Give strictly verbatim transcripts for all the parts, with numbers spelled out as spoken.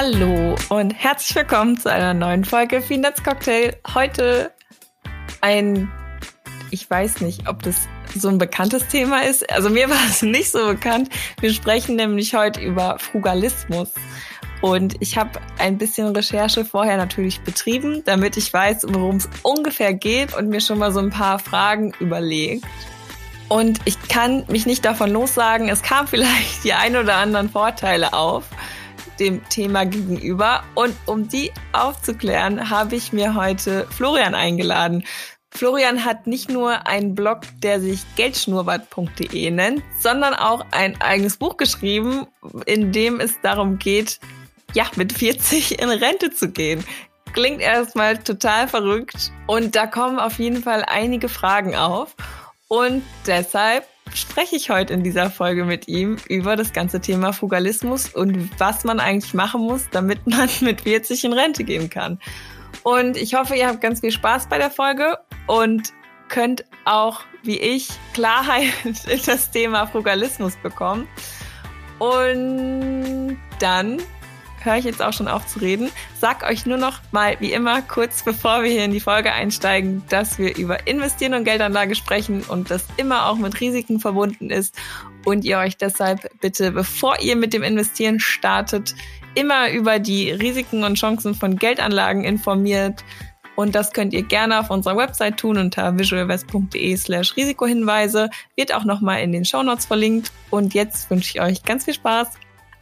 Hallo und herzlich willkommen zu einer neuen Folge Finetz Cocktail. Heute ein, ich weiß nicht, ob das so ein bekanntes Thema ist. Also mir war es nicht so bekannt. Wir sprechen nämlich heute über Frugalismus. Und ich habe ein bisschen Recherche vorher natürlich betrieben, damit ich weiß, worum es ungefähr geht und mir schon mal so ein paar Fragen überlegt. Und ich kann mich nicht davon lossagen, es kamen vielleicht die ein oder anderen Vorteile auf dem Thema gegenüber. Und um die aufzuklären, habe ich mir heute Florian eingeladen. Florian hat nicht nur einen Blog, der sich geldschnurrbart punkt de nennt, sondern auch ein eigenes Buch geschrieben, in dem es darum geht, ja, mit vierzig in Rente zu gehen. Klingt erstmal total verrückt. Und da kommen auf jeden Fall einige Fragen auf. Und deshalb spreche ich heute in dieser Folge mit ihm über das ganze Thema Frugalismus und was man eigentlich machen muss, damit man mit vierzig in Rente gehen kann. Und ich hoffe, ihr habt ganz viel Spaß bei der Folge und könnt auch, wie ich, Klarheit in das Thema Frugalismus bekommen. Und dann höre ich jetzt auch schon auf zu reden. Sag euch nur noch mal, wie immer, kurz bevor wir hier in die Folge einsteigen, dass wir über Investieren und Geldanlage sprechen und das immer auch mit Risiken verbunden ist und ihr euch deshalb bitte, bevor ihr mit dem Investieren startet, immer über die Risiken und Chancen von Geldanlagen informiert. Und das könnt ihr gerne auf unserer Website tun unter visualvest punkt de slash Risikohinweise. Wird auch nochmal in den Shownotes verlinkt. Und jetzt wünsche ich euch ganz viel Spaß.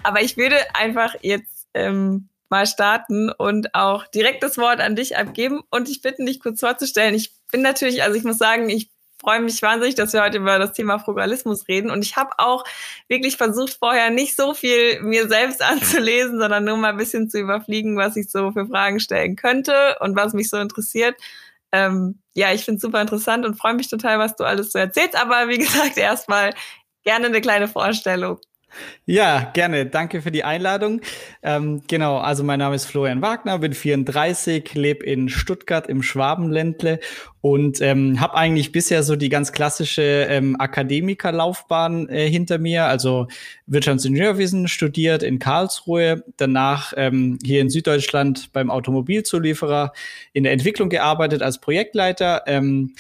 Aber ich würde einfach jetzt Ähm, mal starten und auch direkt das Wort an dich abgeben und ich bitte, dich kurz vorzustellen. Ich bin natürlich, also ich muss sagen, ich freue mich wahnsinnig, dass wir heute über das Thema Frugalismus reden und ich habe auch wirklich versucht, vorher nicht so viel mir selbst anzulesen, sondern nur mal ein bisschen zu überfliegen, was ich so für Fragen stellen könnte und was mich so interessiert. Ähm, ja, ich finde es super interessant und freue mich total, was du alles so erzählst, aber wie gesagt, erstmal gerne eine kleine Vorstellung. Ja, gerne. Danke für die Einladung. Ähm, genau, also mein Name ist Florian Wagner, bin vierunddreißig, lebe in Stuttgart im Schwabenländle und ähm, habe eigentlich bisher so die ganz klassische ähm, Akademikerlaufbahn äh, hinter mir, also Wirtschaftsingenieurwesen studiert in Karlsruhe, danach ähm, hier in Süddeutschland beim Automobilzulieferer in der Entwicklung gearbeitet als Projektleiter, ähm,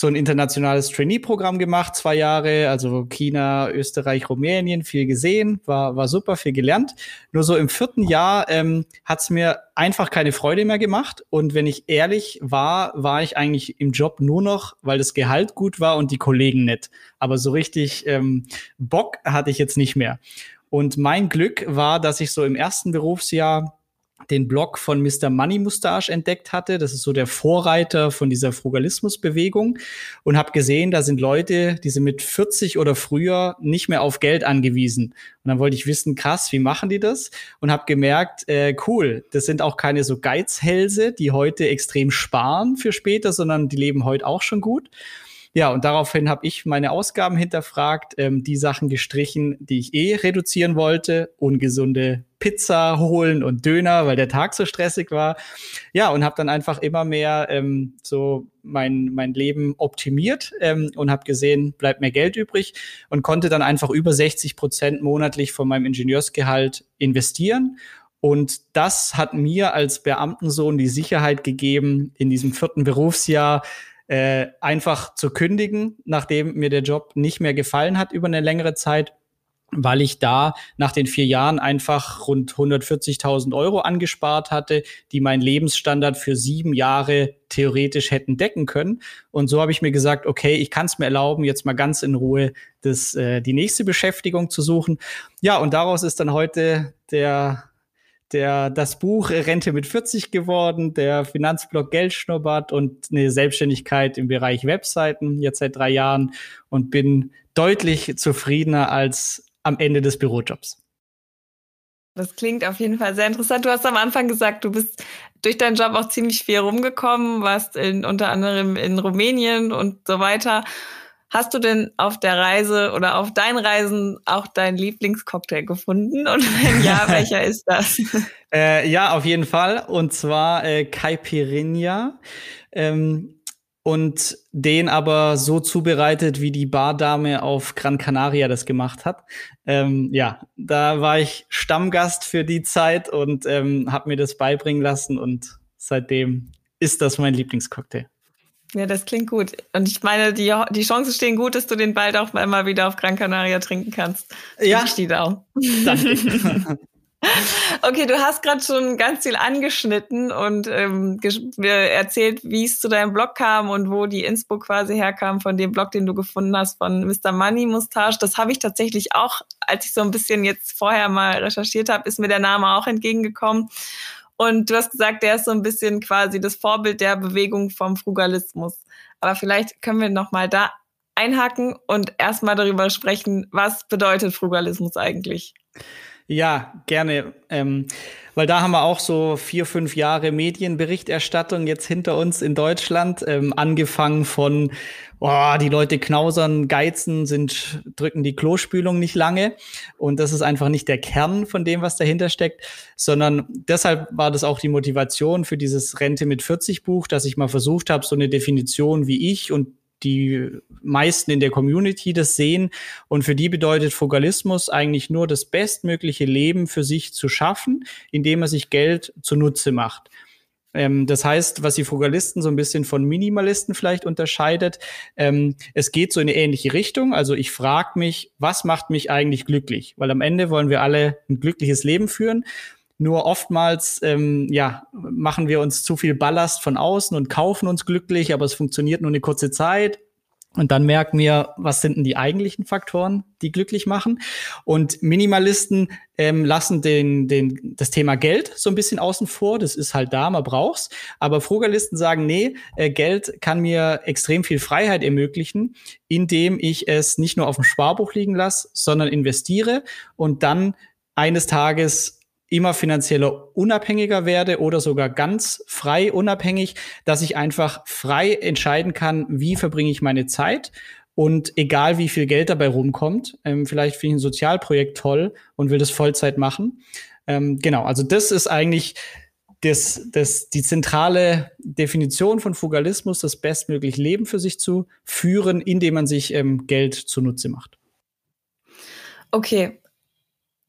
so ein internationales Trainee-Programm gemacht, zwei Jahre, also China, Österreich, Rumänien, viel gesehen, war war super, viel gelernt. Nur so im vierten Jahr ähm, hat es mir einfach keine Freude mehr gemacht. Und wenn ich ehrlich war, war ich eigentlich im Job nur noch, weil das Gehalt gut war und die Kollegen nett. Aber so richtig ähm, Bock hatte ich jetzt nicht mehr. Und mein Glück war, dass ich so im ersten Berufsjahr den Blog von Mister Money Mustache entdeckt hatte. Das ist so der Vorreiter von dieser Frugalismusbewegung und habe gesehen, da sind Leute, die sind mit vierzig oder früher nicht mehr auf Geld angewiesen. Und dann wollte ich wissen, krass, wie machen die das? Und habe gemerkt, äh, cool, das sind auch keine so Geizhälse, die heute extrem sparen für später, sondern die leben heute auch schon gut. Ja, und daraufhin habe ich meine Ausgaben hinterfragt, ähm, die Sachen gestrichen, die ich eh reduzieren wollte, ungesunde Pizza holen und Döner, weil der Tag so stressig war. Ja, und habe dann einfach immer mehr ähm, so mein mein Leben optimiert ähm, und habe gesehen, bleibt mehr Geld übrig und konnte dann einfach über sechzig Prozent monatlich von meinem Ingenieursgehalt investieren. Und das hat mir als Beamtensohn die Sicherheit gegeben, in diesem vierten Berufsjahr Äh, einfach zu kündigen, nachdem mir der Job nicht mehr gefallen hat über eine längere Zeit, weil ich da nach den vier Jahren einfach rund hundertvierzigtausend Euro angespart hatte, die meinen Lebensstandard für sieben Jahre theoretisch hätten decken können. Und so habe ich mir gesagt, okay, ich kann es mir erlauben, jetzt mal ganz in Ruhe das, äh, die nächste Beschäftigung zu suchen. Ja, und daraus ist dann heute der... Der, das Buch Rente mit vierzig geworden, der Finanzblog Geldschnurrbart und eine Selbstständigkeit im Bereich Webseiten jetzt seit drei Jahren und bin deutlich zufriedener als am Ende des Bürojobs. Das klingt auf jeden Fall sehr interessant. Du hast am Anfang gesagt, du bist durch deinen Job auch ziemlich viel rumgekommen, warst in, unter anderem in Rumänien und so weiter. Hast du denn auf der Reise oder auf deinen Reisen auch deinen Lieblingscocktail gefunden? Und wenn ja, welcher ist das? äh, ja, auf jeden Fall. Und zwar äh, Caipirinha. Ähm, und den aber so zubereitet, wie die Bardame auf Gran Canaria das gemacht hat. Ähm, ja, da war ich Stammgast für die Zeit und ähm, habe mir das beibringen lassen und seitdem ist das mein Lieblingscocktail. Ja, das klingt gut. Und ich meine, die, die Chancen stehen gut, dass du den bald auch mal wieder auf Gran Canaria trinken kannst. Ja. Ich stehe da. Danke. Okay, du hast gerade schon ganz viel angeschnitten und ähm, ges- erzählt, wie es zu deinem Blog kam und wo die Inspo quasi herkam von dem Blog, den du gefunden hast von Mister Money Mustache. Das habe ich tatsächlich auch, als ich so ein bisschen jetzt vorher mal recherchiert habe, ist mir der Name auch entgegengekommen. Und du hast gesagt, der ist so ein bisschen quasi das Vorbild der Bewegung vom Frugalismus. Aber vielleicht können wir nochmal da einhaken und erstmal darüber sprechen, was bedeutet Frugalismus eigentlich? Ja, gerne, ähm, weil da haben wir auch so vier, fünf Jahre Medienberichterstattung jetzt hinter uns in Deutschland, ähm, angefangen von, oh, die Leute knausern, geizen, sind, drücken die Klospülung nicht lange und das ist einfach nicht der Kern von dem, was dahinter steckt, sondern deshalb war das auch die Motivation für dieses Rente mit vierzig Buch, dass ich mal versucht habe, so eine Definition wie ich und die meisten in der Community das sehen. Und für die bedeutet Frugalismus eigentlich nur das bestmögliche Leben für sich zu schaffen, indem er sich Geld zunutze macht. Ähm, das heißt, was die Frugalisten so ein bisschen von Minimalisten vielleicht unterscheidet, ähm, es geht so in eine ähnliche Richtung. Also ich frage mich, was macht mich eigentlich glücklich? Weil am Ende wollen wir alle ein glückliches Leben führen. Nur oftmals ähm, ja, machen wir uns zu viel Ballast von außen und kaufen uns glücklich, aber es funktioniert nur eine kurze Zeit. Und dann merken wir, was sind denn die eigentlichen Faktoren, die glücklich machen? Und Minimalisten ähm, lassen den, den, das Thema Geld so ein bisschen außen vor. Das ist halt da, man braucht's. Aber Frugalisten sagen, nee, äh, Geld kann mir extrem viel Freiheit ermöglichen, indem ich es nicht nur auf dem Sparbuch liegen lasse, sondern investiere und dann eines Tages immer finanzieller unabhängiger werde oder sogar ganz frei unabhängig, dass ich einfach frei entscheiden kann, wie verbringe ich meine Zeit und egal wie viel Geld dabei rumkommt, ähm, vielleicht finde ich ein Sozialprojekt toll und will das Vollzeit machen. Ähm, genau, also das ist eigentlich das, das, die zentrale Definition von Frugalismus, das bestmögliche Leben für sich zu führen, indem man sich ähm, Geld zunutze macht. Okay.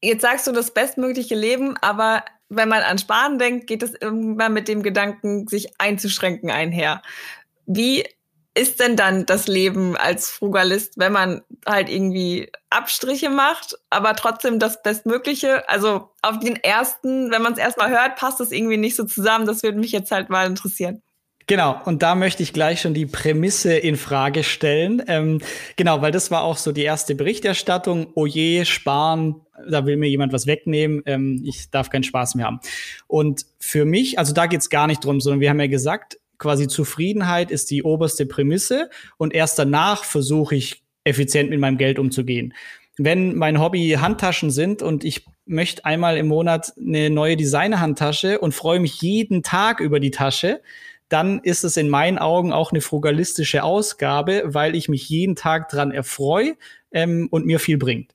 Jetzt sagst du das bestmögliche Leben, aber wenn man an Sparen denkt, geht es immer mit dem Gedanken, sich einzuschränken, einher. Wie ist denn dann das Leben als Frugalist, wenn man halt irgendwie Abstriche macht, aber trotzdem das Bestmögliche? Also auf den ersten, wenn man es erstmal hört, passt es irgendwie nicht so zusammen. Das würde mich jetzt halt mal interessieren. Genau, und da möchte ich gleich schon die Prämisse in Frage stellen. Ähm, genau, weil das war auch so die erste Berichterstattung. Oh je, sparen, da will mir jemand was wegnehmen. Ähm, ich darf keinen Spaß mehr haben. Und für mich, also da geht's gar nicht drum, sondern wir haben ja gesagt, quasi Zufriedenheit ist die oberste Prämisse. Und erst danach versuche ich, effizient mit meinem Geld umzugehen. Wenn mein Hobby Handtaschen sind und ich möchte einmal im Monat eine neue Designer-Handtasche und freue mich jeden Tag über die Tasche, dann ist es in meinen Augen auch eine frugalistische Ausgabe, weil ich mich jeden Tag dran erfreue ähm, und mir viel bringt.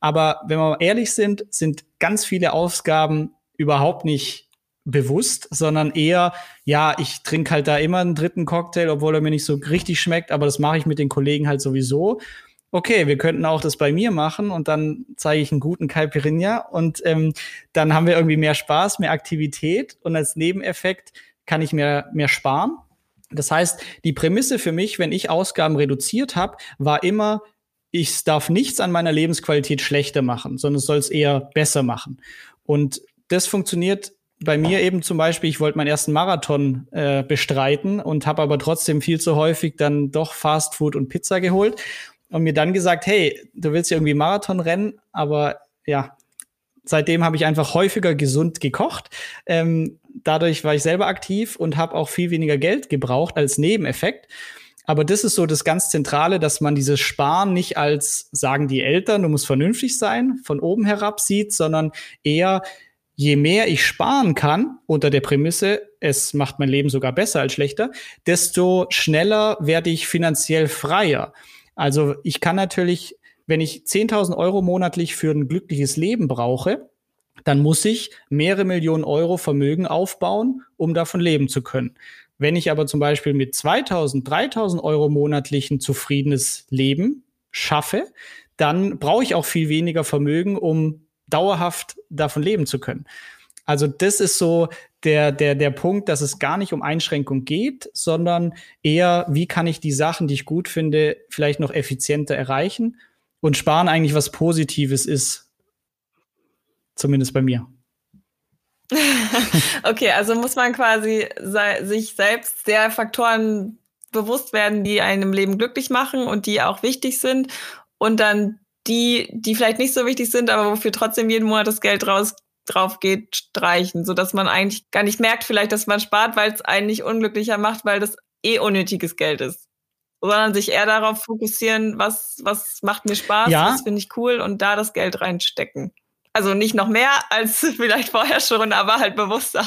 Aber wenn wir mal ehrlich sind, sind ganz viele Ausgaben überhaupt nicht bewusst, sondern eher, ja, ich trinke halt da immer einen dritten Cocktail, obwohl er mir nicht so richtig schmeckt, aber das mache ich mit den Kollegen halt sowieso. Okay, wir könnten auch das bei mir machen und dann zeige ich einen guten Caipirinha und ähm, dann haben wir irgendwie mehr Spaß, mehr Aktivität und als Nebeneffekt kann ich mehr, mehr sparen. Das heißt, die Prämisse für mich, wenn ich Ausgaben reduziert habe, war immer, ich darf nichts an meiner Lebensqualität schlechter machen, sondern soll es eher besser machen. Und das funktioniert bei mir eben zum Beispiel, ich wollte meinen ersten Marathon äh, bestreiten und habe aber trotzdem viel zu häufig dann doch Fast Food und Pizza geholt und mir dann gesagt, hey, du willst ja irgendwie Marathon rennen, aber ja, seitdem habe ich einfach häufiger gesund gekocht. Ähm, dadurch war ich selber aktiv und habe auch viel weniger Geld gebraucht als Nebeneffekt. Aber das ist so das ganz Zentrale, dass man dieses Sparen nicht als, sagen die Eltern, du musst vernünftig sein, von oben herab sieht, sondern eher, je mehr ich sparen kann, unter der Prämisse, es macht mein Leben sogar besser als schlechter, desto schneller werde ich finanziell freier. Also ich kann natürlich, wenn ich zehntausend Euro monatlich für ein glückliches Leben brauche, dann muss ich mehrere Millionen Euro Vermögen aufbauen, um davon leben zu können. Wenn ich aber zum Beispiel mit zweitausend, dreitausend Euro monatlich ein zufriedenes Leben schaffe, dann brauche ich auch viel weniger Vermögen, um dauerhaft davon leben zu können. Also das ist so der, der, der Punkt, dass es gar nicht um Einschränkung geht, sondern eher, wie kann ich die Sachen, die ich gut finde, vielleicht noch effizienter erreichen, und Sparen eigentlich was Positives ist, zumindest bei mir. Okay, also muss man quasi se- sich selbst der Faktoren bewusst werden, die einen im Leben glücklich machen und die auch wichtig sind, und dann die, die vielleicht nicht so wichtig sind, aber wofür trotzdem jeden Monat das Geld raus drauf geht, streichen, sodass man eigentlich gar nicht merkt vielleicht, dass man spart, weil es einen nicht unglücklicher macht, weil das eh unnötiges Geld ist. Sondern sich eher darauf fokussieren, was, was macht mir Spaß, ja. Was finde ich cool, und da das Geld reinstecken. Also nicht noch mehr als vielleicht vorher schon, aber halt bewusster.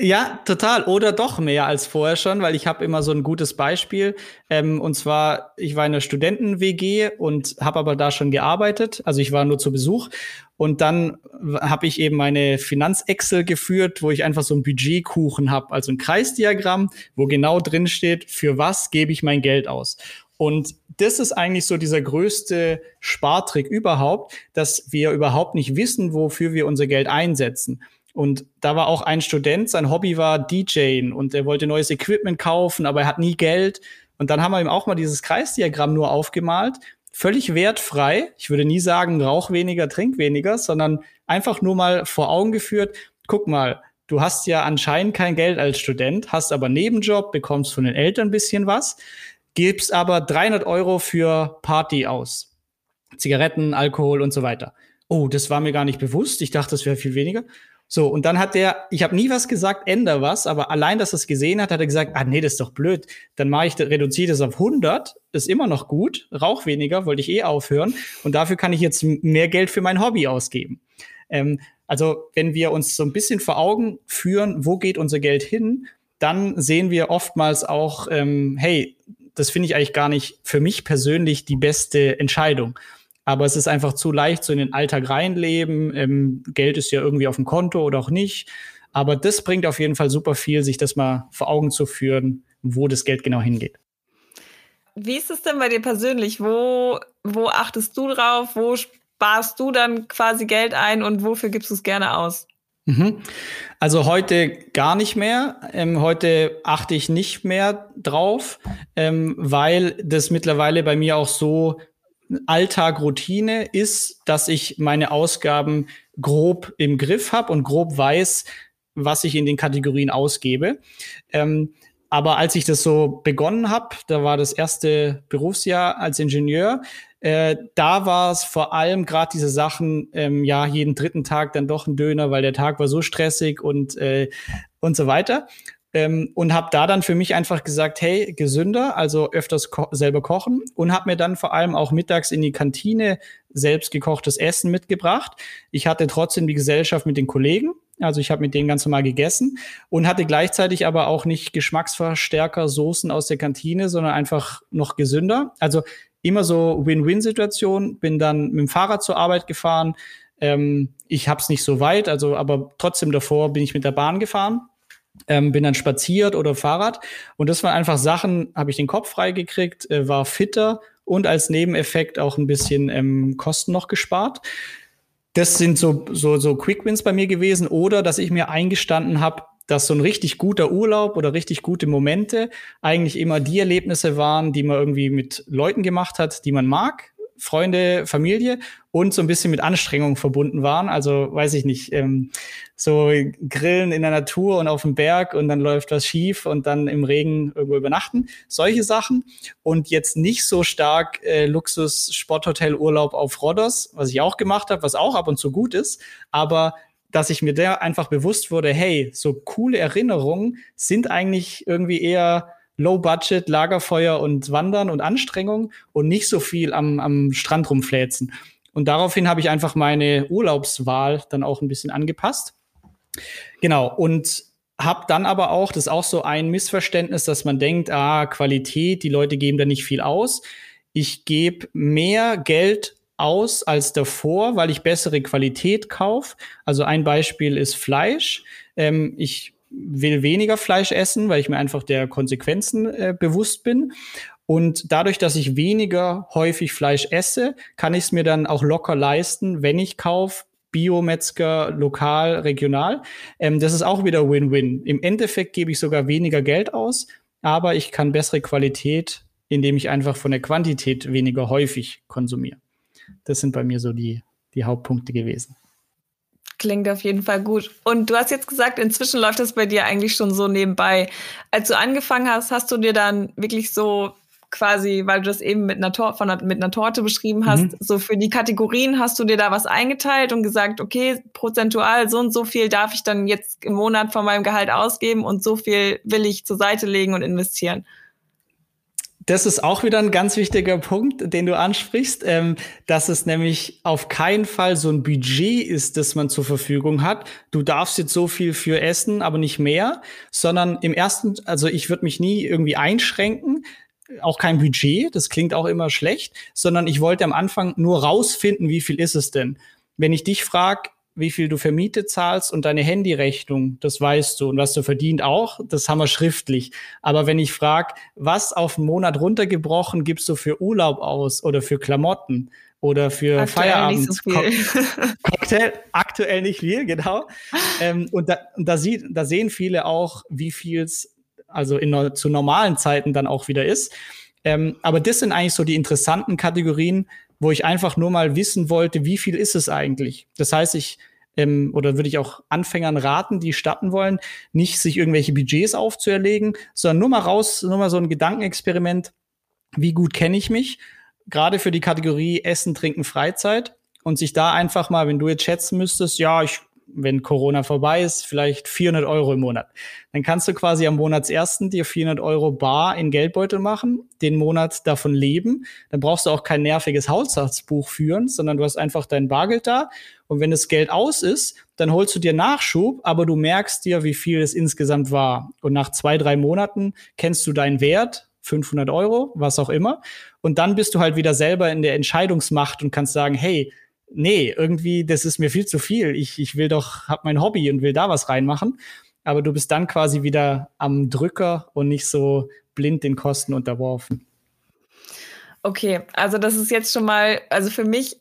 Ja, total. Oder doch mehr als vorher schon, weil ich habe immer so ein gutes Beispiel. Ähm, und zwar, ich war in einer Studenten-W G und habe aber da schon gearbeitet. Also ich war nur zu Besuch. Und dann habe ich eben meine Finanz-Excel geführt, wo ich einfach so ein Budgetkuchen habe, also ein Kreisdiagramm, wo genau drin steht, für was gebe ich mein Geld aus. Und das ist eigentlich so dieser größte Spartrick überhaupt, dass wir überhaupt nicht wissen, wofür wir unser Geld einsetzen. Und da war auch ein Student, sein Hobby war D Jing, und er wollte neues Equipment kaufen, aber er hat nie Geld. Und dann haben wir ihm auch mal dieses Kreisdiagramm nur aufgemalt, völlig wertfrei. Ich würde nie sagen, rauch weniger, trink weniger, sondern einfach nur mal vor Augen geführt, guck mal, du hast ja anscheinend kein Geld als Student, hast aber einen Nebenjob, bekommst von den Eltern ein bisschen was, gibst aber dreihundert Euro für Party aus, Zigaretten, Alkohol und so weiter. Oh, das war mir gar nicht bewusst, ich dachte, das wäre viel weniger. So, und dann hat der, ich habe nie was gesagt, änder was, aber allein, dass er es gesehen hat, hat er gesagt, ah nee, das ist doch blöd, dann mache ich das, reduziere das auf hundert, ist immer noch gut, rauch weniger, wollte ich eh aufhören, und dafür kann ich jetzt mehr Geld für mein Hobby ausgeben. Ähm, also, wenn wir uns so ein bisschen vor Augen führen, wo geht unser Geld hin, dann sehen wir oftmals auch, ähm, hey, das finde ich eigentlich gar nicht für mich persönlich die beste Entscheidung. Aber es ist einfach zu leicht, so in den Alltag reinleben. Ähm, Geld ist ja irgendwie auf dem Konto oder auch nicht. Aber das bringt auf jeden Fall super viel, sich das mal vor Augen zu führen, wo das Geld genau hingeht. Wie ist es denn bei dir persönlich? Wo, wo achtest du drauf? Wo sparst du dann quasi Geld ein und wofür gibst du es gerne aus? Mhm. Also heute gar nicht mehr. Ähm, heute achte ich nicht mehr drauf, ähm, weil das mittlerweile bei mir auch so Alltag, Routine ist, dass ich meine Ausgaben grob im Griff habe und grob weiß, was ich in den Kategorien ausgebe. Ähm, aber als ich das so begonnen habe, da war das erste Berufsjahr als Ingenieur, äh, da war es vor allem gerade diese Sachen, ähm, ja, jeden dritten Tag dann doch ein Döner, weil der Tag war so stressig und, äh, und so weiter. Ähm, und habe da dann für mich einfach gesagt, hey, gesünder, also öfters ko- selber kochen, und habe mir dann vor allem auch mittags in die Kantine selbst gekochtes Essen mitgebracht. Ich hatte trotzdem die Gesellschaft mit den Kollegen, also ich habe mit denen ganz normal gegessen und hatte gleichzeitig aber auch nicht Geschmacksverstärker, Soßen aus der Kantine, sondern einfach noch gesünder. Also immer so Win-Win-Situation, bin dann mit dem Fahrrad zur Arbeit gefahren. Ähm, ich habe es nicht so weit, also aber trotzdem davor bin ich mit der Bahn gefahren. Ähm, bin dann spaziert oder Fahrrad, und das waren einfach Sachen, habe ich den Kopf freigekriegt, äh, war fitter und als Nebeneffekt auch ein bisschen ähm, Kosten noch gespart. Das sind so, so, so Quick-Wins bei mir gewesen, oder dass ich mir eingestanden habe, dass so ein richtig guter Urlaub oder richtig gute Momente eigentlich immer die Erlebnisse waren, die man irgendwie mit Leuten gemacht hat, die man mag, Freunde, Familie, und so ein bisschen mit Anstrengung verbunden waren. Also, weiß ich nicht, ähm, so Grillen in der Natur und auf dem Berg und dann läuft was schief und dann im Regen irgendwo übernachten. Solche Sachen. Und jetzt nicht so stark äh, Luxus-Sporthotel-Urlaub auf Rhodos, was ich auch gemacht habe, was auch ab und zu gut ist. Aber dass ich mir da einfach bewusst wurde, hey, so coole Erinnerungen sind eigentlich irgendwie eher Low-Budget, Lagerfeuer und Wandern und Anstrengung und nicht so viel am, am Strand rumfläzen. Und daraufhin habe ich einfach meine Urlaubswahl dann auch ein bisschen angepasst. Genau, und habe dann aber auch, das ist auch so ein Missverständnis, dass man denkt, ah, Qualität, die Leute geben da nicht viel aus. Ich gebe mehr Geld aus als davor, weil ich bessere Qualität kaufe. Also ein Beispiel ist Fleisch. Ähm, ich will weniger Fleisch essen, weil ich mir einfach der Konsequenzen äh, bewusst bin. Und dadurch, dass ich weniger häufig Fleisch esse, kann ich es mir dann auch locker leisten, wenn ich kaufe, Bio-Metzger, lokal, regional. Ähm, das ist auch wieder Win-Win. Im Endeffekt gebe ich sogar weniger Geld aus, aber ich kann bessere Qualität, indem ich einfach von der Quantität weniger häufig konsumiere. Das sind bei mir so die, die Hauptpunkte gewesen. Klingt auf jeden Fall gut. Und du hast jetzt gesagt, inzwischen läuft das bei dir eigentlich schon so nebenbei. Als du angefangen hast, hast du dir dann wirklich so quasi, weil du das eben mit einer, Tor- von einer, mit einer Torte beschrieben hast, mhm. so für die Kategorien hast du dir da was eingeteilt und gesagt, okay, prozentual so und so viel darf ich dann jetzt im Monat von meinem Gehalt ausgeben und so viel will ich zur Seite legen und investieren. Das ist auch wieder ein ganz wichtiger Punkt, den du ansprichst, ähm, dass es nämlich auf keinen Fall so ein Budget ist, das man zur Verfügung hat. Du darfst jetzt so viel für essen, aber nicht mehr, sondern im ersten, also ich würde mich nie irgendwie einschränken, auch kein Budget, das klingt auch immer schlecht, sondern ich wollte am Anfang nur rausfinden, wie viel ist es denn. Wenn ich dich frage, wie viel du für Miete zahlst und deine Handyrechnung, das weißt du. Und was du verdient auch, das haben wir schriftlich. Aber wenn ich frage, was auf einen Monat runtergebrochen gibst du für Urlaub aus oder für Klamotten oder für Feierabend? Aktuell nicht so viel. Cocktail, aktuell nicht viel, genau. ähm, und da, da, sieht, da sehen viele auch, wie viel es also in, zu normalen Zeiten dann auch wieder ist. Ähm, aber das sind eigentlich so die interessanten Kategorien, wo ich einfach nur mal wissen wollte, wie viel ist es eigentlich? Das heißt, ich, ähm, oder würde ich auch Anfängern raten, die starten wollen, nicht sich irgendwelche Budgets aufzuerlegen, sondern nur mal raus, nur mal so ein Gedankenexperiment, wie gut kenne ich mich? Gerade für die Kategorie Essen, Trinken, Freizeit. Und sich da einfach mal, wenn du jetzt schätzen müsstest, ja, ich, wenn Corona vorbei ist, vielleicht vierhundert Euro im Monat. Dann kannst du quasi am Monatsersten dir vierhundert Euro bar in Geldbeutel machen, den Monat davon leben. Dann brauchst du auch kein nerviges Haushaltsbuch führen, sondern du hast einfach dein Bargeld da. Und wenn das Geld aus ist, dann holst du dir Nachschub, aber du merkst dir, wie viel es insgesamt war. Und nach zwei, drei Monaten kennst du deinen Wert, fünfhundert Euro, was auch immer. Und dann bist du halt wieder selber in der Entscheidungsmacht und kannst sagen, hey, nee, irgendwie, das ist mir viel zu viel. Ich, ich will doch, hab mein Hobby und will da was reinmachen. Aber du bist dann quasi wieder am Drücker und nicht so blind den Kosten unterworfen. Okay, also das ist jetzt schon mal, also für mich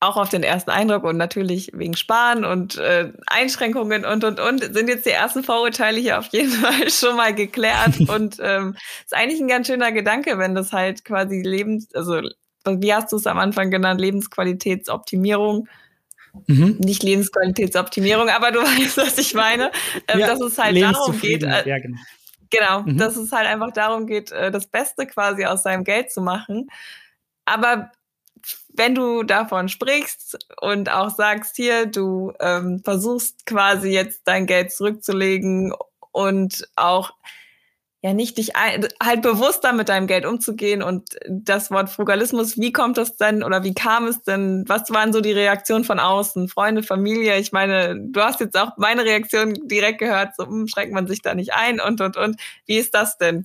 auch auf den ersten Eindruck und natürlich wegen Sparen und äh, Einschränkungen und, und, und, sind jetzt die ersten Vorurteile hier auf jeden Fall schon mal geklärt. Und ähm, ist eigentlich ein ganz schöner Gedanke, wenn das halt quasi lebens-, also wie hast du es am Anfang genannt, Lebensqualitätsoptimierung. Mhm. Nicht Lebensqualitätsoptimierung, aber du weißt, was ich meine. Ja, dass es halt darum geht, ja, genau, genau mhm. dass es halt einfach darum geht, das Beste quasi aus seinem Geld zu machen. Aber wenn du davon sprichst und auch sagst, hier, du ähm, versuchst quasi jetzt dein Geld zurückzulegen und auch ja nicht dich ein, halt bewusster mit deinem Geld umzugehen und das Wort Frugalismus, wie kommt das denn oder wie kam es denn, was waren so die Reaktionen von außen, Freunde, Familie, ich meine, du hast jetzt auch meine Reaktion direkt gehört, so hm, schreckt man sich da nicht ein und und und, wie ist das denn?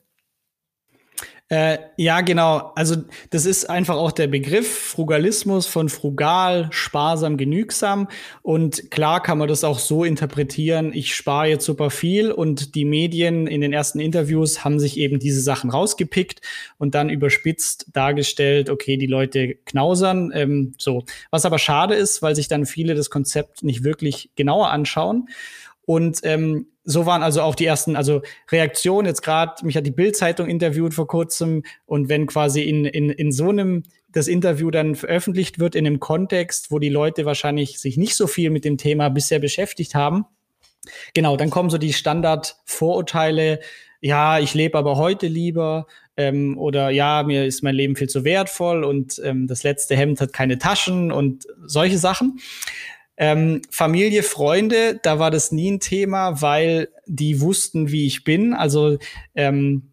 Äh, ja, genau. Also das ist einfach auch der Begriff Frugalismus von frugal, sparsam, genügsam. Und klar kann man das auch so interpretieren, ich spare jetzt super viel und die Medien in den ersten Interviews haben sich eben diese Sachen rausgepickt und dann überspitzt dargestellt, okay, die Leute knausern. Ähm, so. Was aber schade ist, weil sich dann viele das Konzept nicht wirklich genauer anschauen. Und ähm, so waren also auch die ersten, also Reaktionen, jetzt gerade, mich hat die Bild-Zeitung interviewt vor kurzem und wenn quasi in in in so einem, das Interview dann veröffentlicht wird, in einem Kontext, wo die Leute wahrscheinlich sich nicht so viel mit dem Thema bisher beschäftigt haben, genau, dann kommen so die Standard-Vorurteile, ja, ich lebe aber heute lieber ähm, oder ja, mir ist mein Leben viel zu wertvoll und ähm, das letzte Hemd hat keine Taschen und solche Sachen. Ähm, Familie, Freunde, da war das nie ein Thema, weil die wussten, wie ich bin. Also ähm,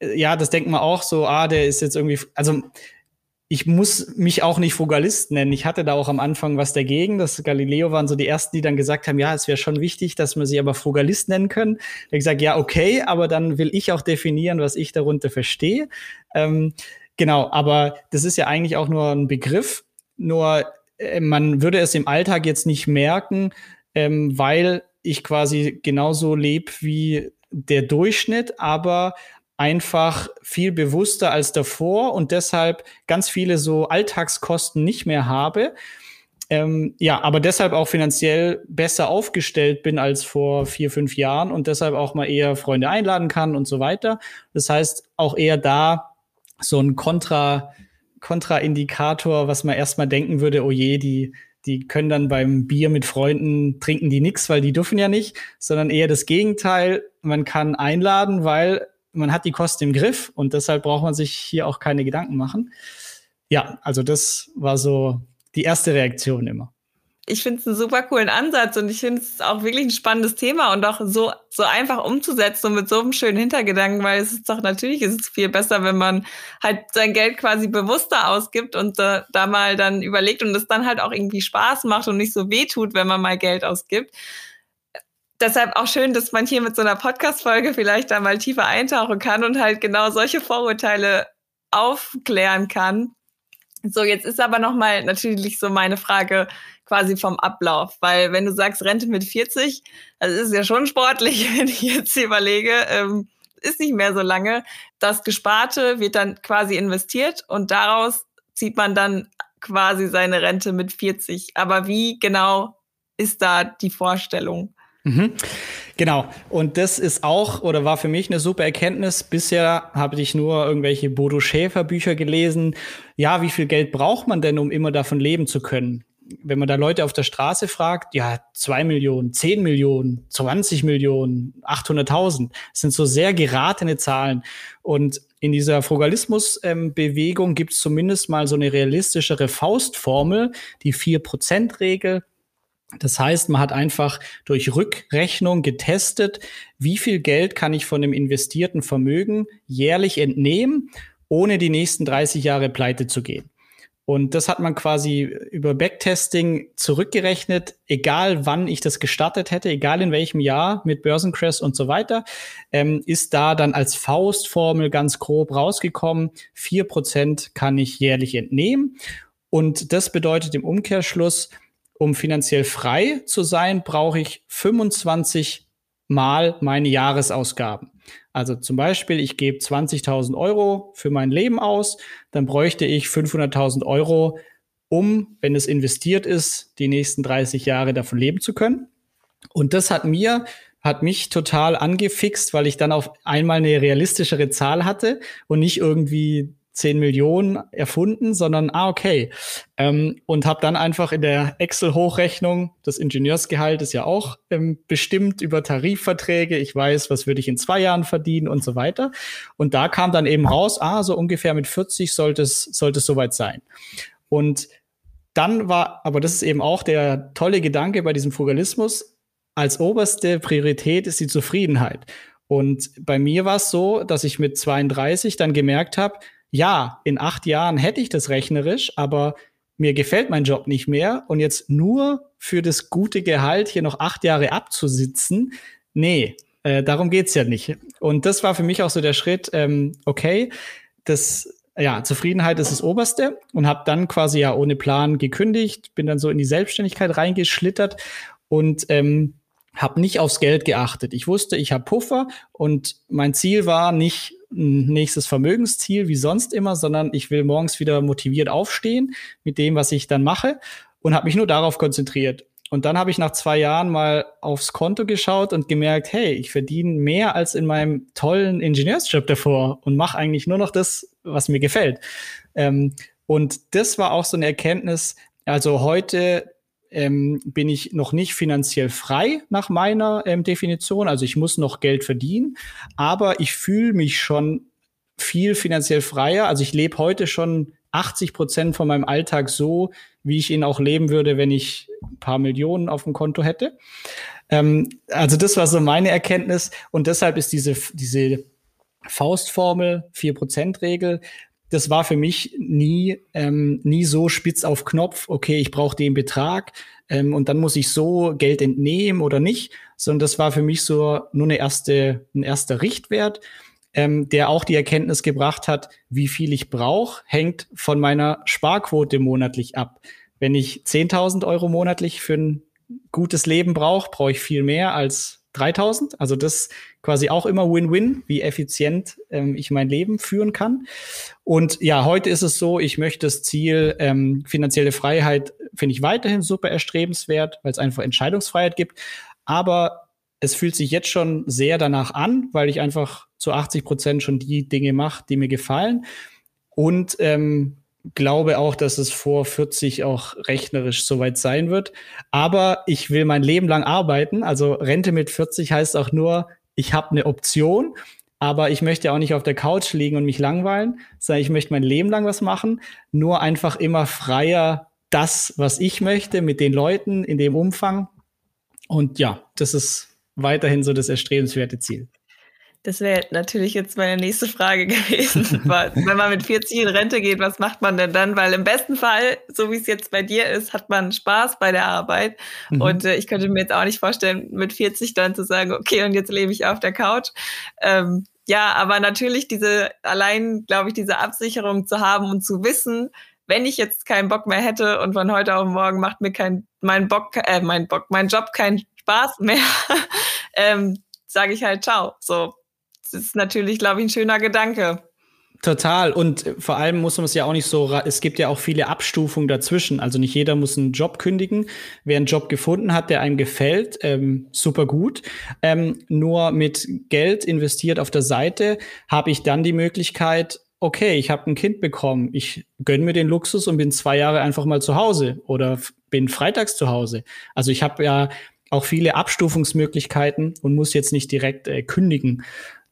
ja, das denkt man auch so, ah, der ist jetzt irgendwie, also ich muss mich auch nicht Frugalist nennen. Ich hatte da auch am Anfang was dagegen. Das Galileo waren so die Ersten, die dann gesagt haben, ja, es wäre schon wichtig, dass wir sie aber Frugalist nennen können. Da habe ich gesagt, ja, okay, aber dann will ich auch definieren, was ich darunter verstehe. Ähm, genau, aber das ist ja eigentlich auch nur ein Begriff, nur man würde es im Alltag jetzt nicht merken, ähm, weil ich quasi genauso lebe wie der Durchschnitt, aber einfach viel bewusster als davor und deshalb ganz viele so Alltagskosten nicht mehr habe. Ähm, ja, aber deshalb auch finanziell besser aufgestellt bin als vor vier, fünf Jahren und deshalb auch mal eher Freunde einladen kann und so weiter. Das heißt, auch eher da so ein Kontra, Kontraindikator, was man erstmal denken würde, oh je, die, die können dann beim Bier mit Freunden trinken die nichts, weil die dürfen ja nicht, sondern eher das Gegenteil. Man kann einladen, weil man hat die Kosten im Griff und deshalb braucht man sich hier auch keine Gedanken machen. Ja, also das war so die erste Reaktion immer. Ich finde es einen super coolen Ansatz und ich finde es auch wirklich ein spannendes Thema und auch so, so einfach umzusetzen und mit so einem schönen Hintergedanken, weil es ist doch natürlich ist es viel besser, wenn man halt sein Geld quasi bewusster ausgibt und da, da mal dann überlegt und es dann halt auch irgendwie Spaß macht und nicht so wehtut, wenn man mal Geld ausgibt. Deshalb auch schön, dass man hier mit so einer Podcast-Folge vielleicht da mal tiefer eintauchen kann und halt genau solche Vorurteile aufklären kann. So, jetzt ist aber nochmal natürlich so meine Frage quasi vom Ablauf, weil wenn du sagst Rente mit vierzig, also ist ja schon sportlich, wenn ich jetzt überlege, ähm, ist nicht mehr so lange. Das Gesparte wird dann quasi investiert und daraus zieht man dann quasi seine Rente mit vierzig. Aber wie genau ist da die Vorstellung? Mhm. Genau. Und das ist auch oder war für mich eine super Erkenntnis. Bisher habe ich nur irgendwelche Bodo Schäfer Bücher gelesen. Ja, wie viel Geld braucht man denn, um immer davon leben zu können? Wenn man da Leute auf der Straße fragt, ja, zwei Millionen, zehn Millionen, zwanzig Millionen, achthunderttausend. Das sind so sehr geratene Zahlen. Und in dieser Frugalismus-Bewegung ähm, gibt es zumindest mal so eine realistischere Faustformel, die vier Prozent Regel. Das heißt, man hat einfach durch Rückrechnung getestet, wie viel Geld kann ich von dem investierten Vermögen jährlich entnehmen, ohne die nächsten dreißig Jahre pleite zu gehen. Und das hat man quasi über Backtesting zurückgerechnet, egal wann ich das gestartet hätte, egal in welchem Jahr mit Börsencrash und so weiter, ähm, ist da dann als Faustformel ganz grob rausgekommen, vier Prozent kann ich jährlich entnehmen. Und das bedeutet im Umkehrschluss, um finanziell frei zu sein, brauche ich fünfundzwanzig Mal meine Jahresausgaben. Also zum Beispiel, ich gebe zwanzigtausend Euro für mein Leben aus, dann bräuchte ich fünfhunderttausend Euro, um, wenn es investiert ist, die nächsten dreißig Jahre davon leben zu können. Und das hat mir, hat mich total angefixt, weil ich dann auf einmal eine realistischere Zahl hatte und nicht irgendwie zehn Millionen erfunden, sondern, ah, okay. Ähm, und habe dann einfach in der Excel-Hochrechnung, das Ingenieursgehalt ist ja auch ähm, bestimmt über Tarifverträge, ich weiß, was würde ich in zwei Jahren verdienen und so weiter. Und da kam dann eben raus, ah, so ungefähr mit vierzig sollte es, sollte es soweit sein. Und dann war, aber das ist eben auch der tolle Gedanke bei diesem Frugalismus, als oberste Priorität ist die Zufriedenheit. Und bei mir war es so, dass ich mit zweiunddreißig dann gemerkt habe, ja, in acht Jahren hätte ich das rechnerisch, aber mir gefällt mein Job nicht mehr. Und jetzt nur für das gute Gehalt hier noch acht Jahre abzusitzen, nee, äh, darum geht's ja nicht. Und das war für mich auch so der Schritt, ähm, okay, das ja Zufriedenheit ist das Oberste und habe dann quasi ja ohne Plan gekündigt, bin dann so in die Selbstständigkeit reingeschlittert und ähm, habe nicht aufs Geld geachtet. Ich wusste, ich habe Puffer und mein Ziel war nicht ein nächstes Vermögensziel wie sonst immer, sondern ich will morgens wieder motiviert aufstehen mit dem, was ich dann mache und habe mich nur darauf konzentriert. Und dann habe ich nach zwei Jahren mal aufs Konto geschaut und gemerkt, hey, ich verdiene mehr als in meinem tollen Ingenieursjob davor und mache eigentlich nur noch das, was mir gefällt. Ähm, und das war auch so eine Erkenntnis. Also heute Ähm, bin ich noch nicht finanziell frei nach meiner ähm, Definition. Also ich muss noch Geld verdienen, aber ich fühle mich schon viel finanziell freier. Also ich lebe heute schon achtzig Prozent von meinem Alltag so, wie ich ihn auch leben würde, wenn ich ein paar Millionen auf dem Konto hätte. Ähm, also das war so meine Erkenntnis. Und deshalb ist diese, diese Faustformel, vier Prozent Regel, das war für mich nie ähm, nie so spitz auf Knopf, okay, ich brauche den Betrag ähm, und dann muss ich so Geld entnehmen oder nicht, sondern das war für mich so nur eine erste, ein erster Richtwert, ähm, der auch die Erkenntnis gebracht hat, wie viel ich brauche, hängt von meiner Sparquote monatlich ab. Wenn ich zehntausend Euro monatlich für ein gutes Leben brauche, brauche ich viel mehr als dreitausend. Also das quasi auch immer Win-Win, wie effizient ähm, ich mein Leben führen kann. Und ja, heute ist es so, ich möchte das Ziel ähm, finanzielle Freiheit, finde ich weiterhin super erstrebenswert, weil es einfach Entscheidungsfreiheit gibt. Aber es fühlt sich jetzt schon sehr danach an, weil ich einfach zu achtzig Prozent schon die Dinge mache, die mir gefallen. Und ähm, glaube auch, dass es vor vierzig auch rechnerisch soweit sein wird. Aber ich will mein Leben lang arbeiten. Also Rente mit vierzig heißt auch nur, ich habe eine Option, aber ich möchte auch nicht auf der Couch liegen und mich langweilen, sondern ich möchte mein Leben lang was machen. Nur einfach immer freier das, was ich möchte, mit den Leuten in dem Umfang. Und ja, das ist weiterhin so das erstrebenswerte Ziel. Das wäre natürlich jetzt meine nächste Frage gewesen. Wenn man mit vierzig in Rente geht, was macht man denn dann? Weil im besten Fall, so wie es jetzt bei dir ist, hat man Spaß bei der Arbeit. Mhm. Und äh, ich könnte mir jetzt auch nicht vorstellen, mit vierzig dann zu sagen, okay, und jetzt lebe ich auf der Couch. Ähm, ja, aber natürlich diese, allein, glaube ich, diese Absicherung zu haben und zu wissen, wenn ich jetzt keinen Bock mehr hätte und von heute auf morgen macht mir kein, mein Bock, äh, mein Bock, mein Job keinen Spaß mehr, ähm, sage ich halt ciao. So. Das ist natürlich, glaube ich, ein schöner Gedanke. Total. Und vor allem muss man es ja auch nicht so, ra- es gibt ja auch viele Abstufungen dazwischen. Also nicht jeder muss einen Job kündigen. Wer einen Job gefunden hat, der einem gefällt, ähm, super gut. Ähm, nur mit Geld investiert auf der Seite habe ich dann die Möglichkeit, okay, ich habe ein Kind bekommen, ich gönne mir den Luxus und bin zwei Jahre einfach mal zu Hause oder f- bin freitags zu Hause. Also ich habe ja auch viele Abstufungsmöglichkeiten und muss jetzt nicht direkt äh, kündigen.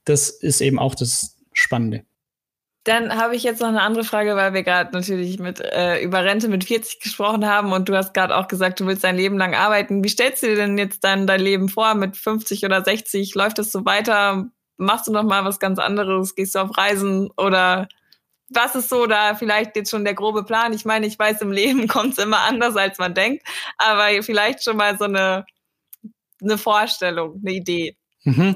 Das ist eben auch das Spannende. Dann habe ich jetzt noch eine andere Frage, weil wir gerade natürlich mit äh, über Rente mit vierzig gesprochen haben und du hast gerade auch gesagt, du willst dein Leben lang arbeiten. Wie stellst du dir denn jetzt dann dein Leben vor mit fünfzig oder sechzig? Läuft das so weiter? Machst du noch mal was ganz anderes? Gehst du auf Reisen oder was ist so da vielleicht jetzt schon der grobe Plan? Ich meine, ich weiß, im Leben kommt es immer anders, als man denkt, aber vielleicht schon mal so eine, eine Vorstellung, eine Idee. Mhm.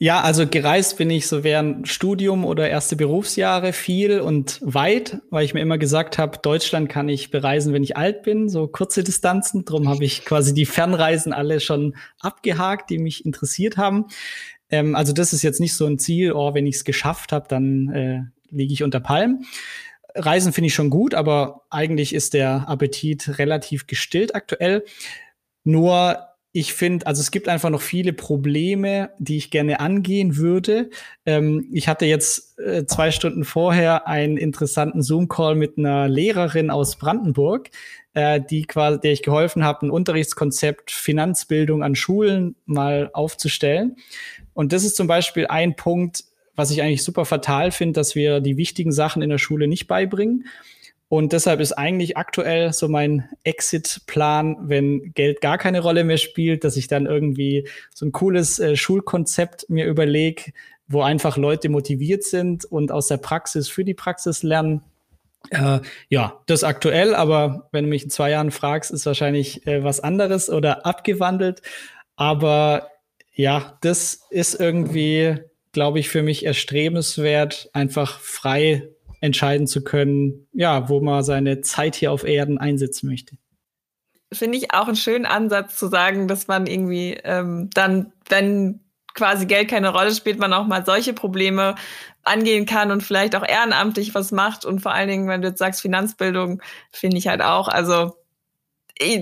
Ja, also gereist bin ich so während Studium oder erste Berufsjahre viel und weit, weil ich mir immer gesagt habe, Deutschland kann ich bereisen, wenn ich alt bin, so kurze Distanzen. Drum habe ich quasi die Fernreisen alle schon abgehakt, die mich interessiert haben. Ähm, also das ist jetzt nicht so ein Ziel, oh, wenn ich es geschafft habe, dann äh, liege ich unter Palmen. Reisen finde ich schon gut, aber eigentlich ist der Appetit relativ gestillt aktuell. Nur ich finde, also es gibt einfach noch viele Probleme, die ich gerne angehen würde. Ähm, ich hatte jetzt äh, zwei Stunden vorher einen interessanten Zoom-Call mit einer Lehrerin aus Brandenburg, äh, die quasi, der ich geholfen habe, ein Unterrichtskonzept Finanzbildung an Schulen mal aufzustellen. Und das ist zum Beispiel ein Punkt, was ich eigentlich super fatal finde, dass wir die wichtigen Sachen in der Schule nicht beibringen. Und deshalb ist eigentlich aktuell so mein Exit-Plan, wenn Geld gar keine Rolle mehr spielt, dass ich dann irgendwie so ein cooles äh, Schulkonzept mir überlege, wo einfach Leute motiviert sind und aus der Praxis für die Praxis lernen. Äh, ja, das aktuell, aber wenn du mich in zwei Jahren fragst, ist wahrscheinlich äh, was anderes oder abgewandelt. Aber ja, das ist irgendwie, glaube ich, für mich erstrebenswert, einfach frei entscheiden zu können, ja, wo man seine Zeit hier auf Erden einsetzen möchte. Finde ich auch einen schönen Ansatz zu sagen, dass man irgendwie ähm, dann, wenn quasi Geld keine Rolle spielt, man auch mal solche Probleme angehen kann und vielleicht auch ehrenamtlich was macht. Und vor allen Dingen, wenn du jetzt sagst, Finanzbildung, finde ich halt auch. Also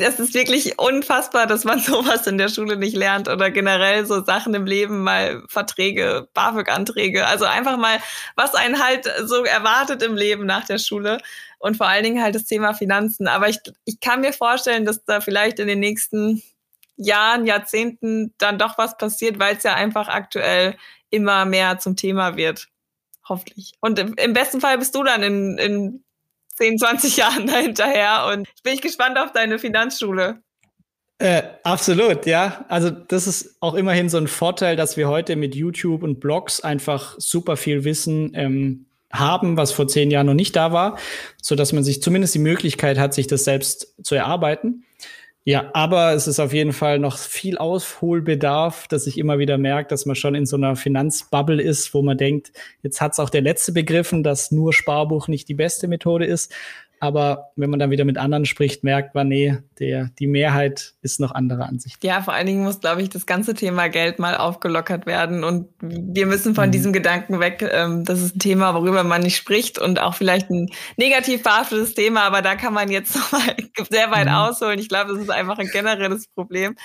das ist wirklich unfassbar, dass man sowas in der Schule nicht lernt oder generell so Sachen im Leben, mal Verträge, BAföG-Anträge, also einfach mal, was einen halt so erwartet im Leben nach der Schule und vor allen Dingen halt das Thema Finanzen. Aber ich, ich kann mir vorstellen, dass da vielleicht in den nächsten Jahren, Jahrzehnten dann doch was passiert, weil es ja einfach aktuell immer mehr zum Thema wird, hoffentlich. Und im, im besten Fall bist du dann in, in zehn, zwanzig Jahren dahinterher und bin ich gespannt auf deine Finanzschule. Äh, absolut, ja. Also das ist auch immerhin so ein Vorteil, dass wir heute mit YouTube und Blogs einfach super viel Wissen ähm, haben, was vor zehn Jahren noch nicht da war, sodass man sich zumindest die Möglichkeit hat, sich das selbst zu erarbeiten. Ja, aber es ist auf jeden Fall noch viel Aufholbedarf, dass ich immer wieder merke, dass man schon in so einer Finanzbubble ist, wo man denkt, jetzt hat's auch der Letzte begriffen, dass nur Sparbuch nicht die beste Methode ist. Aber wenn man dann wieder mit anderen spricht, merkt man, nee, der, die Mehrheit ist noch anderer Ansicht. Ja, vor allen Dingen muss, glaube ich, das ganze Thema Geld mal aufgelockert werden. Und wir müssen von mhm. diesem Gedanken weg, ähm, das ist ein Thema, worüber man nicht spricht und auch vielleicht ein negativ behaftetes Thema, aber da kann man jetzt noch mal sehr weit mhm. ausholen. Ich glaube, das ist einfach ein generelles Problem.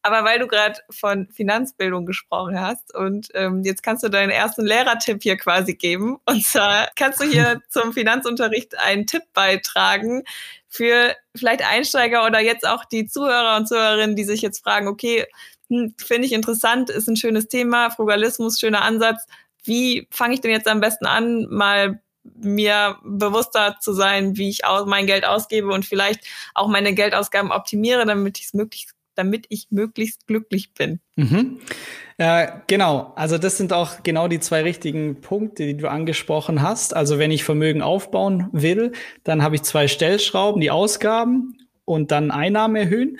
Aber weil du gerade von Finanzbildung gesprochen hast und ähm, jetzt kannst du deinen ersten Lehrertipp hier quasi geben. Und zwar kannst du hier zum Finanzunterricht einen Tipp beitragen für vielleicht Einsteiger oder jetzt auch die Zuhörer und Zuhörerinnen, die sich jetzt fragen, okay, finde ich interessant, ist ein schönes Thema, Frugalismus, schöner Ansatz. Wie fange ich denn jetzt am besten an, mal mir bewusster zu sein, wie ich mein Geld ausgebe und vielleicht auch meine Geldausgaben optimiere, damit ich es möglichst damit ich möglichst glücklich bin. Mhm. Äh, genau, also das sind auch genau die zwei richtigen Punkte, die du angesprochen hast. Also wenn ich Vermögen aufbauen will, dann habe ich zwei Stellschrauben, die Ausgaben und dann Einnahmen erhöhen.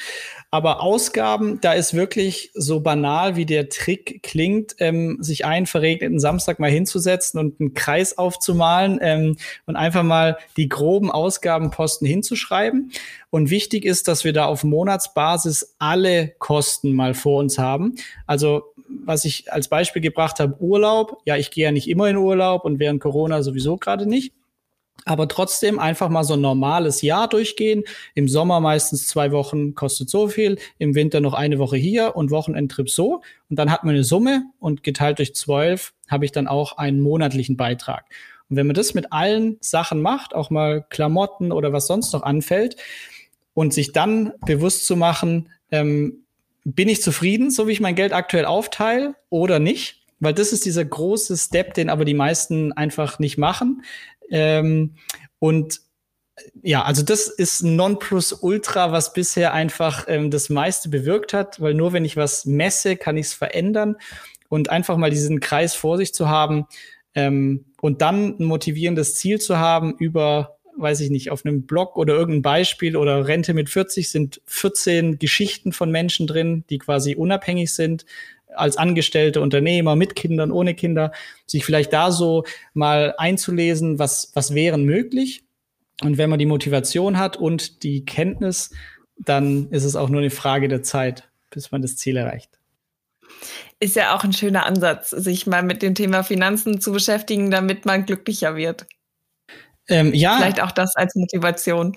Aber Ausgaben, da ist wirklich so banal, wie der Trick klingt, ähm, sich einen verregneten Samstag mal hinzusetzen und einen Kreis aufzumalen ähm, und einfach mal die groben Ausgabenposten hinzuschreiben. Und wichtig ist, dass wir da auf Monatsbasis alle Kosten mal vor uns haben. Also was ich als Beispiel gebracht habe, Urlaub. Ja, ich gehe ja nicht immer in Urlaub und während Corona sowieso gerade nicht. Aber trotzdem einfach mal so ein normales Jahr durchgehen. Im Sommer meistens zwei Wochen kostet so viel, im Winter noch eine Woche hier und Wochenendtrip so. Und dann hat man eine Summe und geteilt durch zwölf habe ich dann auch einen monatlichen Beitrag. Und wenn man das mit allen Sachen macht, auch mal Klamotten oder was sonst noch anfällt und sich dann bewusst zu machen, ähm, bin ich zufrieden, so wie ich mein Geld aktuell aufteile oder nicht? Weil das ist dieser große Step, den aber die meisten einfach nicht machen. Ähm, und ja, also das ist ein Nonplusultra, was bisher einfach ähm, das meiste bewirkt hat, weil nur wenn ich was messe, kann ich es verändern und einfach mal diesen Kreis vor sich zu haben ähm, und dann ein motivierendes Ziel zu haben über, weiß ich nicht, auf einem Blog oder irgendein Beispiel oder Rente mit vierzig sind vierzehn Geschichten von Menschen drin, die quasi unabhängig sind, als Angestellte, Unternehmer, mit Kindern, ohne Kinder, sich vielleicht da so mal einzulesen, was, was wären möglich. Und wenn man die Motivation hat und die Kenntnis, dann ist es auch nur eine Frage der Zeit, bis man das Ziel erreicht. Ist ja auch ein schöner Ansatz, sich mal mit dem Thema Finanzen zu beschäftigen, damit man glücklicher wird. Ähm, ja. Vielleicht auch das als Motivation.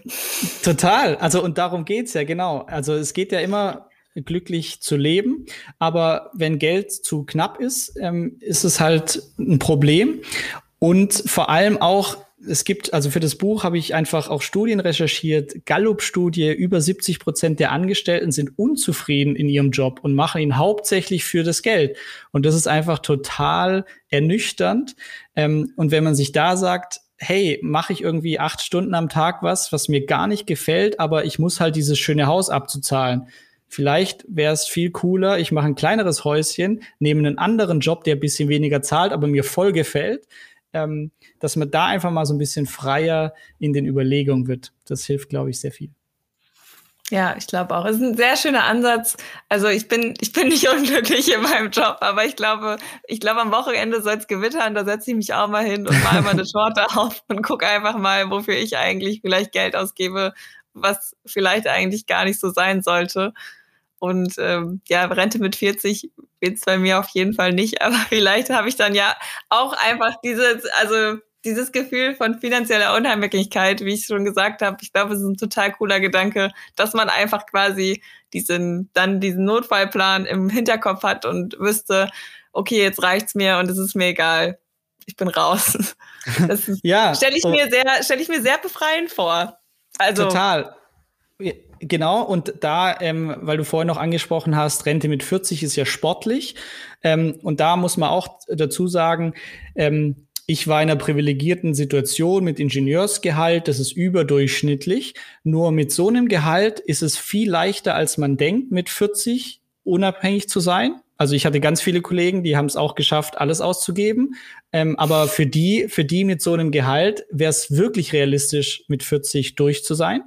Total. Also, und darum geht's ja, genau. Also, es geht ja immer glücklich zu leben. Aber wenn Geld zu knapp ist, ähm, ist es halt ein Problem. Und vor allem auch, es gibt, also für das Buch habe ich einfach auch Studien recherchiert, Gallup-Studie, über siebzig Prozent der Angestellten sind unzufrieden in ihrem Job und machen ihn hauptsächlich für das Geld. Und das ist einfach total ernüchternd. Ähm, und wenn man sich da sagt, hey, mache ich irgendwie acht Stunden am Tag was, was mir gar nicht gefällt, aber ich muss halt dieses schöne Haus abzuzahlen. Vielleicht wäre es viel cooler, ich mache ein kleineres Häuschen, nehme einen anderen Job, der ein bisschen weniger zahlt, aber mir voll gefällt, ähm, dass man da einfach mal so ein bisschen freier in den Überlegungen wird. Das hilft, glaube ich, sehr viel. Ja, ich glaube auch. Es ist ein sehr schöner Ansatz. Also ich bin, ich bin nicht unglücklich in meinem Job, aber ich glaube, ich glaube, am Wochenende soll es gewittern, da setze ich mich auch mal hin und mache mal eine Schorte auf und gucke einfach mal, wofür ich eigentlich vielleicht Geld ausgebe, was vielleicht eigentlich gar nicht so sein sollte. Und ähm, ja, Rente mit vierzig wird's bei mir auf jeden Fall nicht, aber vielleicht habe ich dann ja auch einfach dieses, also dieses Gefühl von finanzieller Unheimlichkeit, wie ich schon gesagt habe. Ich glaube, es ist ein total cooler Gedanke, dass man einfach quasi diesen, dann diesen Notfallplan im Hinterkopf hat und wüsste, okay, jetzt reicht's mir und es ist mir egal. Ich bin raus. Das ja, stelle ich mir sehr, stelle ich mir sehr befreiend vor. Also. Total. Genau, und da, ähm, weil du vorhin noch angesprochen hast, Rente mit vierzig ist ja sportlich. Ähm, und da muss man auch dazu sagen, ähm, ich war in einer privilegierten Situation mit Ingenieursgehalt, das ist überdurchschnittlich. Nur mit so einem Gehalt ist es viel leichter, als man denkt, mit vierzig unabhängig zu sein. Also ich hatte ganz viele Kollegen, die haben es auch geschafft, alles auszugeben. Ähm, aber für die, für die mit so einem Gehalt wäre es wirklich realistisch, mit vierzig durch zu sein.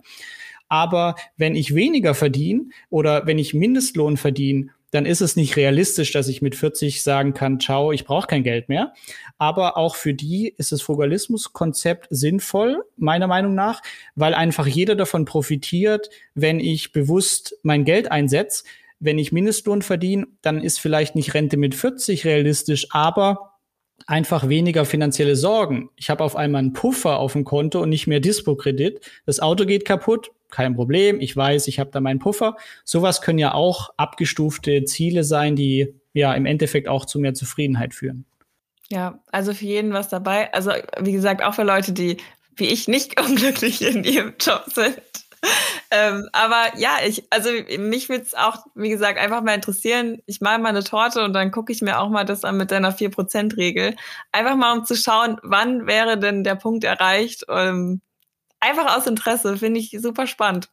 Aber wenn ich weniger verdiene oder wenn ich Mindestlohn verdiene dann ist es nicht realistisch, dass ich mit vierzig sagen kann, ciao, ich brauche kein Geld mehr. Aber auch für die ist das Frugalismuskonzept sinnvoll, meiner Meinung nach, weil einfach jeder davon profitiert, wenn ich bewusst mein Geld einsetze. Wenn ich Mindestlohn verdiene, dann ist vielleicht nicht Rente mit vierzig realistisch, aber einfach weniger finanzielle Sorgen. Ich habe auf einmal einen Puffer auf dem Konto und nicht mehr Dispo-Kredit. Das Auto geht kaputt, kein Problem. Ich weiß, ich habe da meinen Puffer. Sowas können ja auch abgestufte Ziele sein, die ja im Endeffekt auch zu mehr Zufriedenheit führen. Ja, also für jeden was dabei. Also wie gesagt, auch für Leute, die wie ich nicht unglücklich in ihrem Job sind. ähm, aber ja, ich, also mich würde es auch, wie gesagt, einfach mal interessieren. Ich male mal eine Torte und dann gucke ich mir auch mal das an mit deiner vier Prozent Regel. Einfach mal, um zu schauen, wann wäre denn der Punkt erreicht. Ähm, einfach aus Interesse, finde ich super spannend.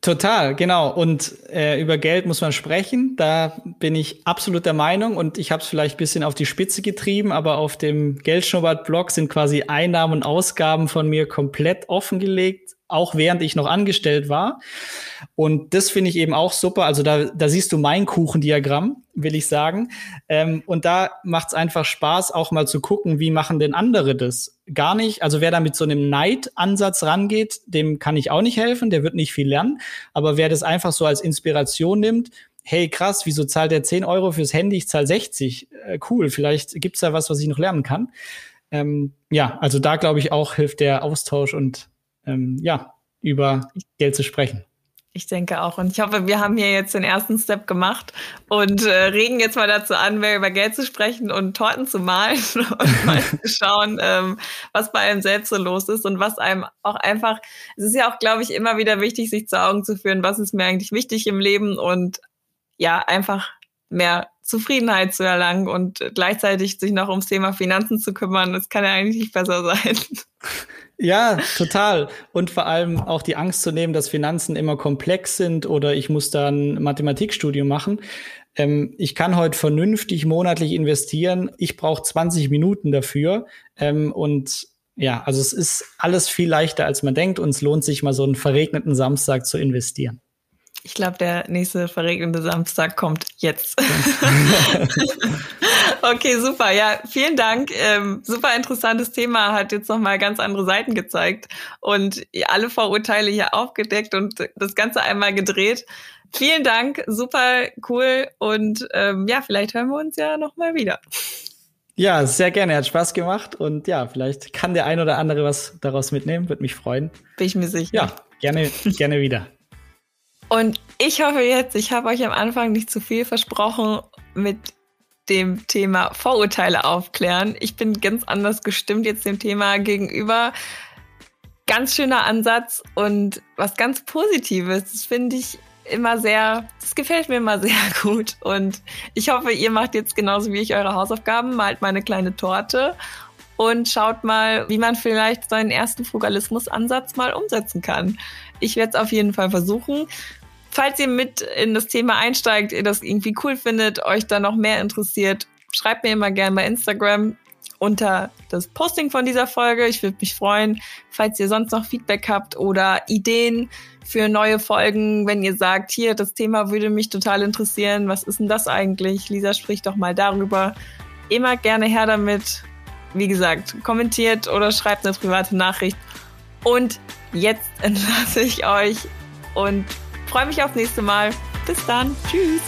Total, genau. Und äh, über Geld muss man sprechen. Da bin ich absolut der Meinung. Und ich habe es vielleicht ein bisschen auf die Spitze getrieben, aber auf dem Geldschnurrbart-Blog sind quasi Einnahmen und Ausgaben von mir komplett offengelegt, auch während ich noch angestellt war. Und das finde ich eben auch super. Also da, da siehst du mein Kuchendiagramm, will ich sagen. Ähm, und da macht es einfach Spaß, auch mal zu gucken, wie machen denn andere das? Gar nicht. Also wer da mit so einem Neid-Ansatz rangeht, dem kann ich auch nicht helfen, der wird nicht viel lernen. Aber wer das einfach so als Inspiration nimmt, hey, krass, wieso zahlt der zehn Euro fürs Handy, ich zahle sechzig? Äh, cool, vielleicht gibt's da was, was ich noch lernen kann. Ähm, ja, also da glaube ich auch hilft der Austausch und Ähm, ja, über Geld zu sprechen. Ich denke auch. Und ich hoffe, wir haben hier jetzt den ersten Step gemacht und äh, regen jetzt mal dazu an, mehr über Geld zu sprechen und Torten zu malen und mal zu schauen, ähm, was bei einem selbst so los ist und was einem auch einfach, es ist ja auch, glaube ich, immer wieder wichtig, sich zu Augen zu führen, was ist mir eigentlich wichtig im Leben und ja, einfach mehr Zufriedenheit zu erlangen und gleichzeitig sich noch ums Thema Finanzen zu kümmern. Das kann ja eigentlich nicht besser sein. Ja, total. Und vor allem auch die Angst zu nehmen, dass Finanzen immer komplex sind oder ich muss da ein Mathematikstudium machen. Ähm, ich kann heute vernünftig monatlich investieren. Ich brauche zwanzig Minuten dafür. Ähm, und ja, also es ist alles viel leichter, als man denkt. Und es lohnt sich mal so einen verregneten Samstag zu investieren. Ich glaube, der nächste verregnete Samstag kommt jetzt. Okay, super. Ja, vielen Dank. Ähm, super interessantes Thema, hat jetzt nochmal ganz andere Seiten gezeigt und alle Vorurteile hier aufgedeckt und das Ganze einmal gedreht. Vielen Dank, super cool und ähm, ja, vielleicht hören wir uns ja nochmal wieder. Ja, sehr gerne. Hat Spaß gemacht und ja, vielleicht kann der ein oder andere was daraus mitnehmen. Würde mich freuen. Bin ich mir sicher. Ja, gerne, gerne wieder. Und ich hoffe jetzt, ich habe euch am Anfang nicht zu viel versprochen mit dem Thema Vorurteile aufklären. Ich bin ganz anders gestimmt jetzt dem Thema gegenüber. Ganz schöner Ansatz und was ganz Positives. Das finde ich immer sehr, das gefällt mir immer sehr gut. Und ich hoffe, ihr macht jetzt genauso wie ich eure Hausaufgaben, malt mal eine kleine Torte und schaut mal, wie man vielleicht seinen ersten Frugalismus-Ansatz mal umsetzen kann. Ich werde es auf jeden Fall versuchen. Falls ihr mit in das Thema einsteigt, ihr das irgendwie cool findet, euch da noch mehr interessiert, schreibt mir immer gerne bei Instagram unter das Posting von dieser Folge. Ich würde mich freuen, falls ihr sonst noch Feedback habt oder Ideen für neue Folgen, wenn ihr sagt, hier, das Thema würde mich total interessieren. Was ist denn das eigentlich? Lisa, sprich doch mal darüber. Immer gerne her damit. Wie gesagt, kommentiert oder schreibt eine private Nachricht. Und jetzt entlasse ich euch und freue mich aufs nächste Mal. Bis dann. Tschüss.